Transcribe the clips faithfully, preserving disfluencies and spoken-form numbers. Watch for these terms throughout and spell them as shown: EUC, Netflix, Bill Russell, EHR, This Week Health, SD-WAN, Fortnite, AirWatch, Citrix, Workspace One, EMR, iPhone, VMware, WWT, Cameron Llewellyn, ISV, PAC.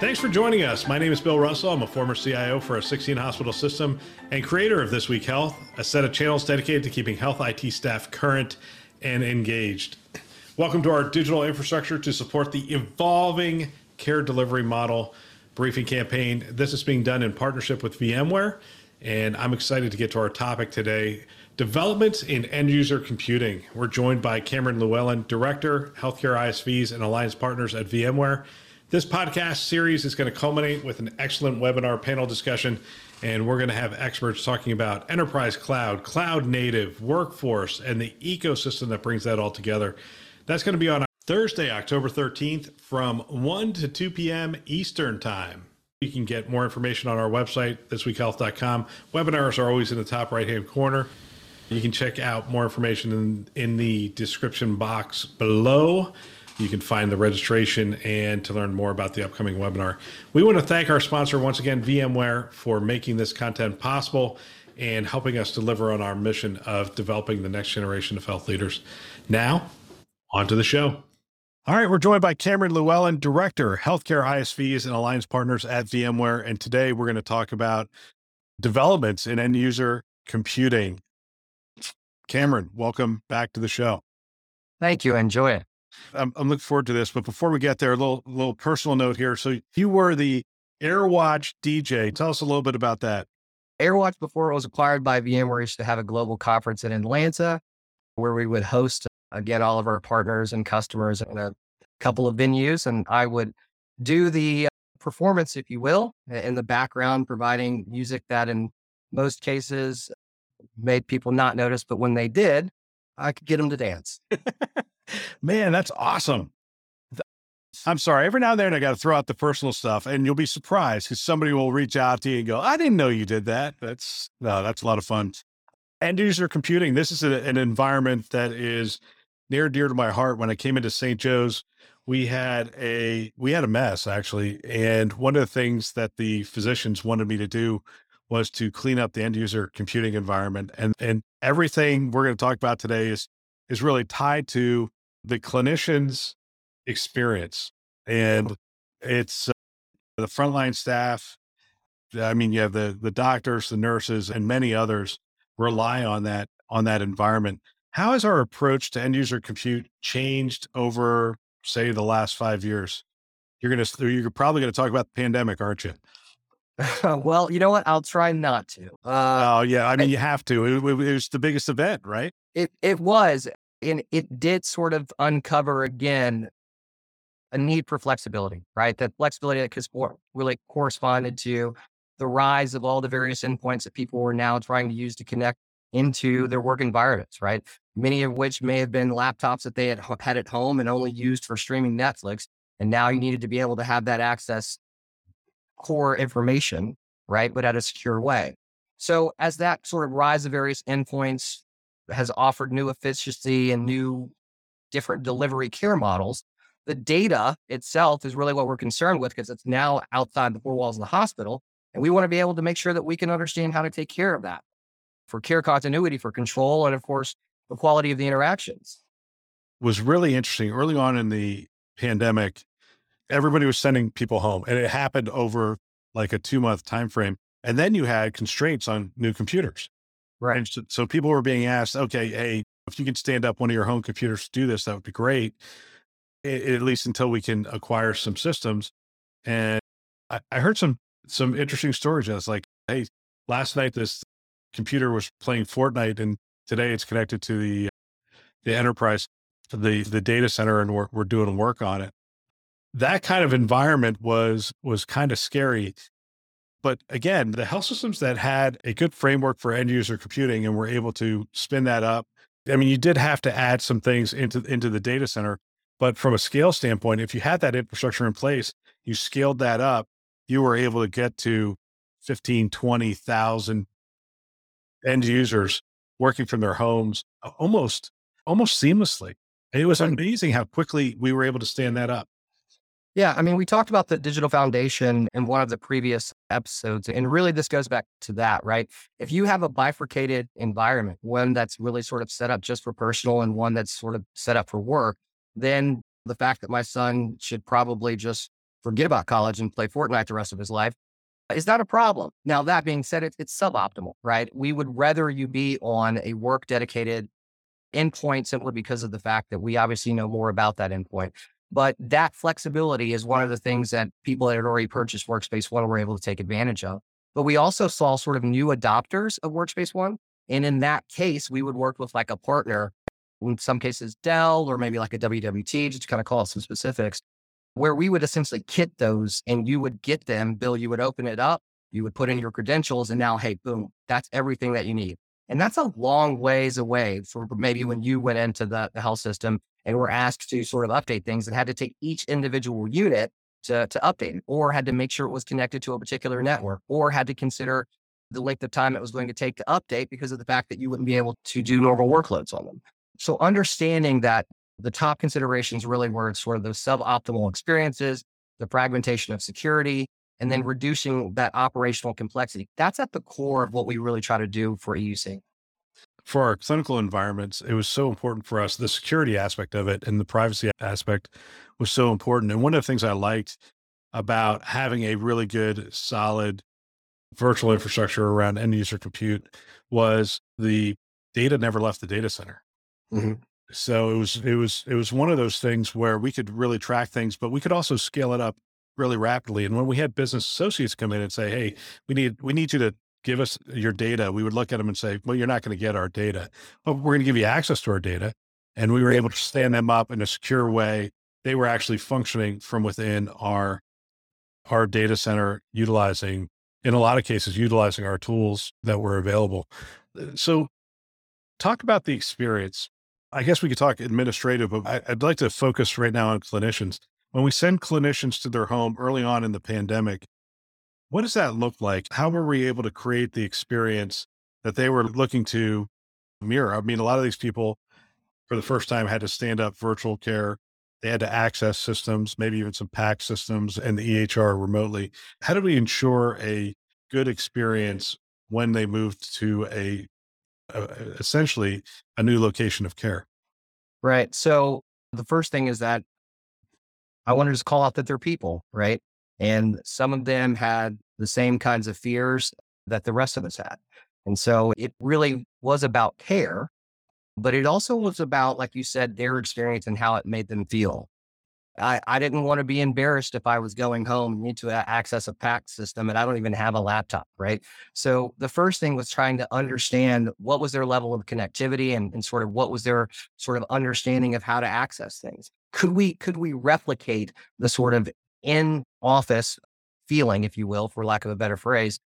Thanks for joining us. My name is Bill Russell. I'm a former C I O for a sixteen hospital system and creator of This Week Health, a set of channels dedicated to keeping health I T staff current and engaged. Welcome to our digital infrastructure to support the evolving care delivery model briefing campaign. This is being done in partnership with VMware, and I'm excited to get to our topic today, developments in end user computing. We're joined by Cameron Llewellyn, Director, Healthcare I S Vs and Alliance Partners at VMware. This podcast series is going to culminate with an excellent webinar panel discussion, and we're going to have experts talking about enterprise cloud, cloud native, workforce, and the ecosystem that brings that all together. That's going to be on Thursday, October thirteenth from one to two p.m. Eastern time. You can get more information on our website, this week health dot com. Webinars are always in the top right-hand corner. You can check out more information in, in the description box below. You can find the registration and to learn more about the upcoming webinar. We want to thank our sponsor once again, VMware, for making this content possible and helping us deliver on our mission of developing the next generation of health leaders. Now, on to the show. All right, we're joined by Cameron Llewellyn, Director, Healthcare I S Vs and Alliance Partners at VMware. And today we're going to talk about developments in end user computing. Cameron, welcome back to the show. Thank you. Enjoy it. I'm, I'm looking forward to this, but before we get there, a little, little personal note here. So you were the AirWatch D J. Tell us a little bit about that. AirWatch, before it was acquired by VMware, used to have a global conference in Atlanta where we would host, again, all of our partners and customers in a couple of venues. And I would do the performance, if you will, in the background, providing music that in most cases made people not notice. But when they did, I could get them to dance. Man, that's awesome. I'm sorry. Every now and then I got to throw out the personal stuff, and you'll be surprised because somebody will reach out to you and go, I didn't know you did that. That's no, that's a lot of fun. End user computing. This is a, an environment that is near and dear to my heart. When I came into Saint Joe's, we had a, we had a mess actually. And one of the things that the physicians wanted me to do was to clean up the end user computing environment. And, and everything we're going to talk about today is, is really tied to the clinician's experience. And it's uh, the frontline staff. I mean, you have the, the doctors, the nurses, and many others rely on that, on that environment. How has our approach to end user compute changed over, say, the last five years? You're going to, you're probably going to talk about the pandemic, aren't you? Well, you know what? I'll try not to. Uh, oh yeah. I mean, you have to, it, it was the biggest event, right? It, it was. And it did sort of uncover again a need for flexibility, right? That flexibility that really corresponded to the rise of all the various endpoints that people were now trying to use to connect into their work environments, right? Many of which may have been laptops that they had had at home and only used for streaming Netflix. And now you needed to be able to have that access core information, right? But at a secure way. So as that sort of rise of various endpoints has offered new efficiency and new different delivery care models, the data itself is really what we're concerned with because it's now outside the four walls of the hospital. And we want to be able to make sure that we can understand how to take care of that for care continuity, for control, and of course, the quality of the interactions. It was really interesting. Early on in the pandemic, everybody was sending people home, and it happened over like a two month time frame. And then you had constraints on new computers. Right. And so, so people were being asked, okay, hey, if you could stand up one of your home computers to do this, that would be great, it, at least until we can acquire some systems. And I, I heard some some interesting stories. I was like, hey, last night this computer was playing Fortnite, and today it's connected to the the enterprise, the the data center, and we're we're doing work on it. That kind of environment was was kind of scary. But again, the health systems that had a good framework for end user computing and were able to spin that up. I mean, you did have to add some things into, into the data center, but from a scale standpoint, if you had that infrastructure in place, you scaled that up, you were able to get to fifteen, twenty thousand end users working from their homes almost, almost seamlessly. It was amazing how quickly we were able to stand that up. Yeah. I mean, we talked about the digital foundation in one of the previous episodes, and really this goes back to that, right? If you have a bifurcated environment, one that's really sort of set up just for personal and one that's sort of set up for work, then the fact that my son should probably just forget about college and play Fortnite the rest of his life is not a problem. Now, that being said, it, it's suboptimal, right? We would rather you be on a work dedicated endpoint simply because of the fact that we obviously know more about that endpoint. But that flexibility is one of the things that people that had already purchased Workspace ONE were able to take advantage of. But we also saw sort of new adopters of Workspace ONE. And in that case, we would work with like a partner, in some cases Dell or maybe like a W W T, just to kind of call out some specifics, where we would essentially kit those and you would get them. Bill, you would open it up, you would put in your credentials, and now, hey, boom, that's everything that you need. And that's a long ways away for maybe when you went into the, the health system and were asked to sort of update things and had to take each individual unit to, to update, or had to make sure it was connected to a particular network, or had to consider the length of time it was going to take to update because of the fact that you wouldn't be able to do normal workloads on them. So understanding that the top considerations really were sort of those suboptimal experiences, the fragmentation of security, and then reducing that operational complexity. That's at the core of what we really try to do for E U C. For our clinical environments, it was so important for us. The security aspect of it and the privacy aspect was so important. And one of the things I liked about having a really good, solid virtual infrastructure around end user compute was the data never left the data center. Mm-hmm. So it was, it was, it was one of those things where we could really track things, but we could also scale it up really rapidly. And when we had business associates come in and say, hey, we need, we need you to give us your data, we would look at them and say, well, you're not going to get our data, but we're going to give you access to our data. And we were able to stand them up in a secure way. They were actually functioning from within our, our data center, utilizing, in a lot of cases, utilizing our tools that were available. So talk about the experience. I guess we could talk administrative, but I, I'd like to focus right now on clinicians. When we send clinicians to their home early on in the pandemic, what does that look like? How were we able to create the experience that they were looking to mirror? I mean, a lot of these people for the first time had to stand up virtual care. They had to access systems, maybe even some PAC systems and the E H R remotely. How do we ensure a good experience when they moved to a Uh, essentially a new location of care? Right. So the first thing is that I wanted to call out that they're people, right? And some of them had the same kinds of fears that the rest of us had. And so it really was about care, but it also was about, like you said, their experience and how it made them feel. I, I didn't want to be embarrassed if I was going home and need to access a PAC system and I don't even have a laptop, right? So the first thing was trying to understand what was their level of connectivity and, and sort of what was their sort of understanding of how to access things. Could we, could we replicate the sort of in-office feeling, if you will, for lack of a better phrase,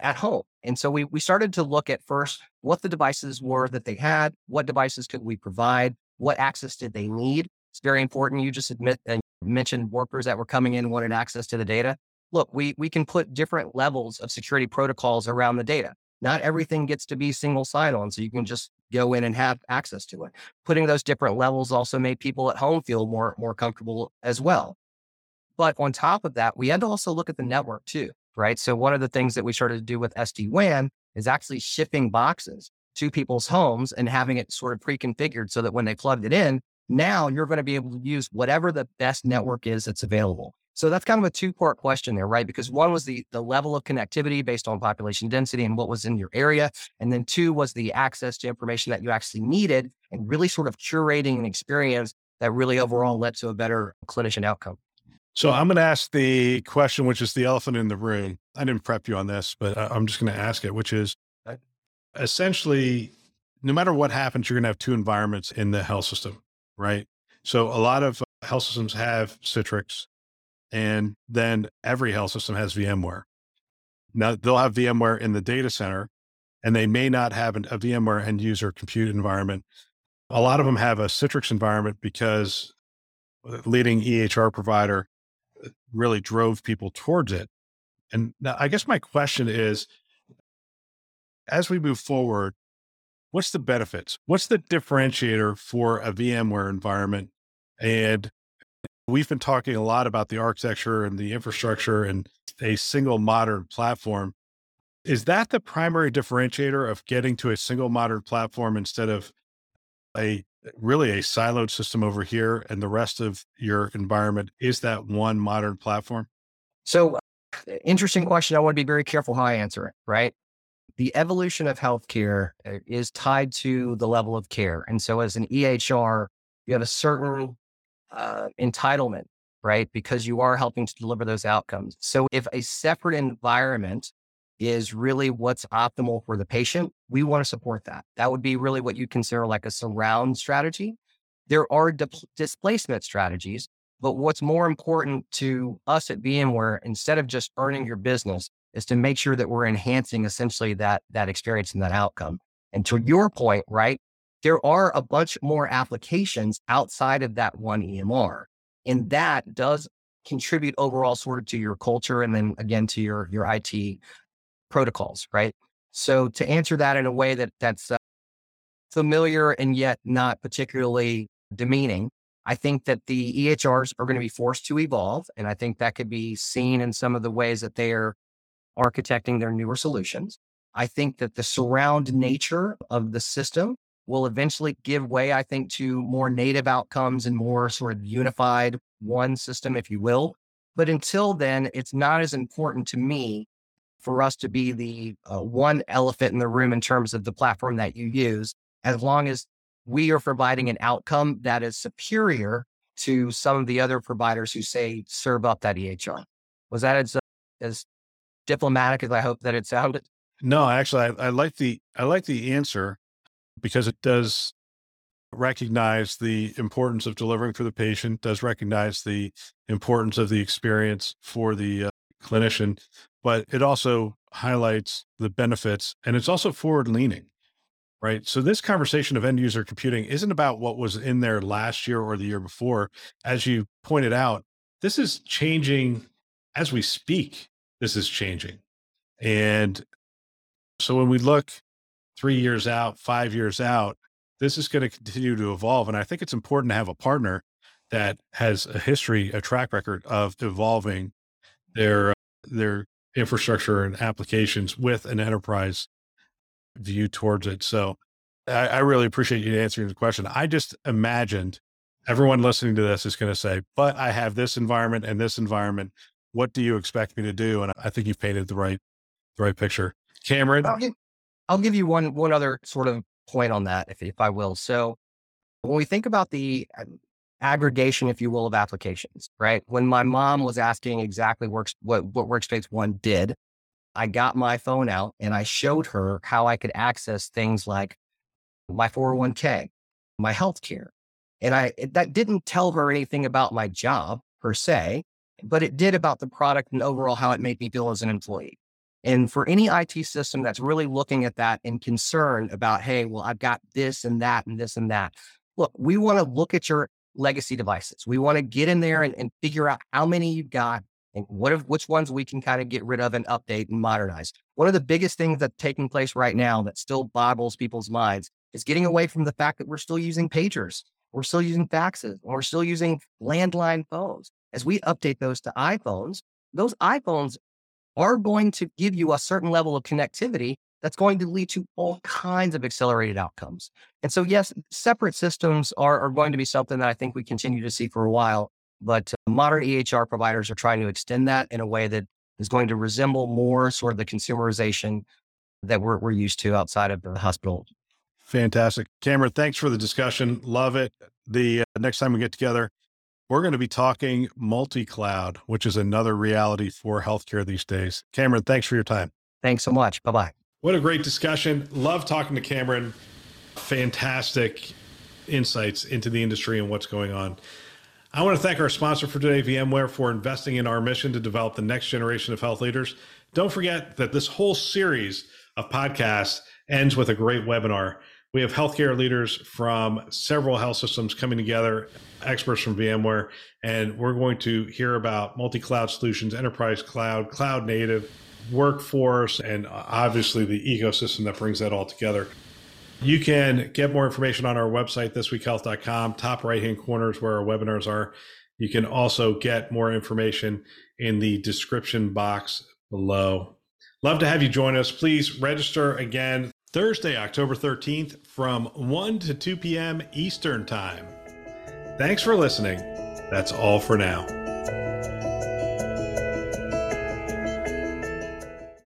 at home? And so we we started to look at first what the devices were that they had, what devices could we provide, what access did they need? It's very important. You just admit and mentioned workers that were coming in wanted access to the data. Look, we we can put different levels of security protocols around the data. Not everything gets to be single sign-on, so you can just go in and have access to it. Putting those different levels also made people at home feel more, more comfortable as well. But on top of that, we had to also look at the network too, right? So one of the things that we started to do with S D WAN is actually shipping boxes to people's homes and having it sort of pre-configured so that when they plugged it in, now you're going to be able to use whatever the best network is that's available. So that's kind of a two-part question there, right? Because one was the the level of connectivity based on population density and what was in your area. And then two was the access to information that you actually needed and really sort of curating an experience that really overall led to a better clinician outcome. So I'm going to ask the question, which is the elephant in the room. I didn't prep you on this, but I'm just going to ask it, which is essentially, no matter what happens, you're going to have two environments in the health system. Right? So a lot of health systems have Citrix, and then every health system has VMware. Now they'll have VMware in the data center, and they may not have an, a VMware end user compute environment. A lot of them have a Citrix environment because the leading E H R provider really drove people towards it. And now I guess my question is, as we move forward, what's the benefits? What's the differentiator for a VMware environment? And we've been talking a lot about the architecture and the infrastructure and a single modern platform. Is that the primary differentiator of getting to a single modern platform instead of a really a siloed system over here and the rest of your environment is that one modern platform? So interesting question. I want to be very careful how I answer it, right? The evolution of healthcare is tied to the level of care. And so as an E H R, you have a certain uh, entitlement, right? Because you are helping to deliver those outcomes. So if a separate environment is really what's optimal for the patient, we want to support that. That would be really what you consider like a surround strategy. There are di- displacement strategies, but what's more important to us at VMware, instead of just earning your business, is to make sure that we're enhancing essentially that, that experience and that outcome. And to your point, right, there are a bunch more applications outside of that one E M R. And that does contribute overall sort of to your culture and then again to your, your I T protocols, right? So to answer that in a way that that's uh, familiar and yet not particularly demeaning, I think that the E H Rs are going to be forced to evolve. And I think that could be seen in some of the ways that they are architecting their newer solutions. I think that the surround nature of the system will eventually give way, I think, to more native outcomes and more sort of unified one system, if you will. But until then, it's not as important to me for us to be the uh, one elephant in the room in terms of the platform that you use, as long as we are providing an outcome that is superior to some of the other providers who say serve up that E H R. Was that as, uh, as diplomatic as I hope that it sounded? No, actually, I, I like the I like the answer because it does recognize the importance of delivering for the patient, does recognize the importance of the experience for the uh, clinician, but it also highlights the benefits and it's also forward leaning, right? So this conversation of end user computing isn't about what was in there last year or the year before. As you pointed out, this is changing as we speak. This is changing. And so when we look three years out, five years out, this is going to continue to evolve. And I think it's important to have a partner that has a history, a track record of evolving their, their infrastructure and applications with an enterprise view towards it. So I, I really appreciate you answering the question. I just imagined everyone listening to this is going to say, but I have this environment and this environment. What do you expect me to do? And I think you've painted the right, the right picture. Cameron? I'll give, I'll give you one, one other sort of point on that, if, if I will. So when we think about the aggregation, if you will, of applications, right? When my mom was asking exactly works, what, what Workspace One did, I got my phone out and I showed her how I could access things like my four oh one k, my healthcare. And I that didn't tell her anything about my job per se, but it did about the product and overall how it made me feel as an employee. And for any I T system that's really looking at that and concerned about, hey, well, I've got this and that and this and that. Look, we want to look at your legacy devices. We want to get in there and, and figure out how many you've got and what if, which ones we can kind of get rid of and update and modernize. One of the biggest things that's taking place right now that still boggles people's minds is getting away from the fact that we're still using pagers, we're still using faxes, or we're still using landline phones. As we update those to iPhones, those iPhones are going to give you a certain level of connectivity that's going to lead to all kinds of accelerated outcomes. And so, yes, separate systems are, are going to be something that I think we continue to see for a while, but uh, modern E H R providers are trying to extend that in a way that is going to resemble more sort of the consumerization that we're, we're used to outside of the hospital. Fantastic. Cameron, thanks for the discussion. Love it. The uh, next time we get together, we're going to be talking multi-cloud, which is another reality for healthcare these days. Cameron, thanks for your time. Thanks so much. Bye-bye. What a great discussion. Love talking to Cameron. Fantastic insights into the industry and what's going on. I want to thank our sponsor for today, VMware, for investing in our mission to develop the next generation of health leaders. Don't forget that this whole series of podcasts ends with a great webinar. We have healthcare leaders from several health systems coming together, experts from VMware, and we're going to hear about multi-cloud solutions, enterprise cloud, cloud native, workforce, and obviously the ecosystem that brings that all together. You can get more information on our website, this week health dot com. Top right-hand corner is where our webinars are. You can also get more information in the description box below. Love to have you join us. Please register again Thursday, October thirteenth from one to two p.m. Eastern Time. Thanks for listening. That's all for now.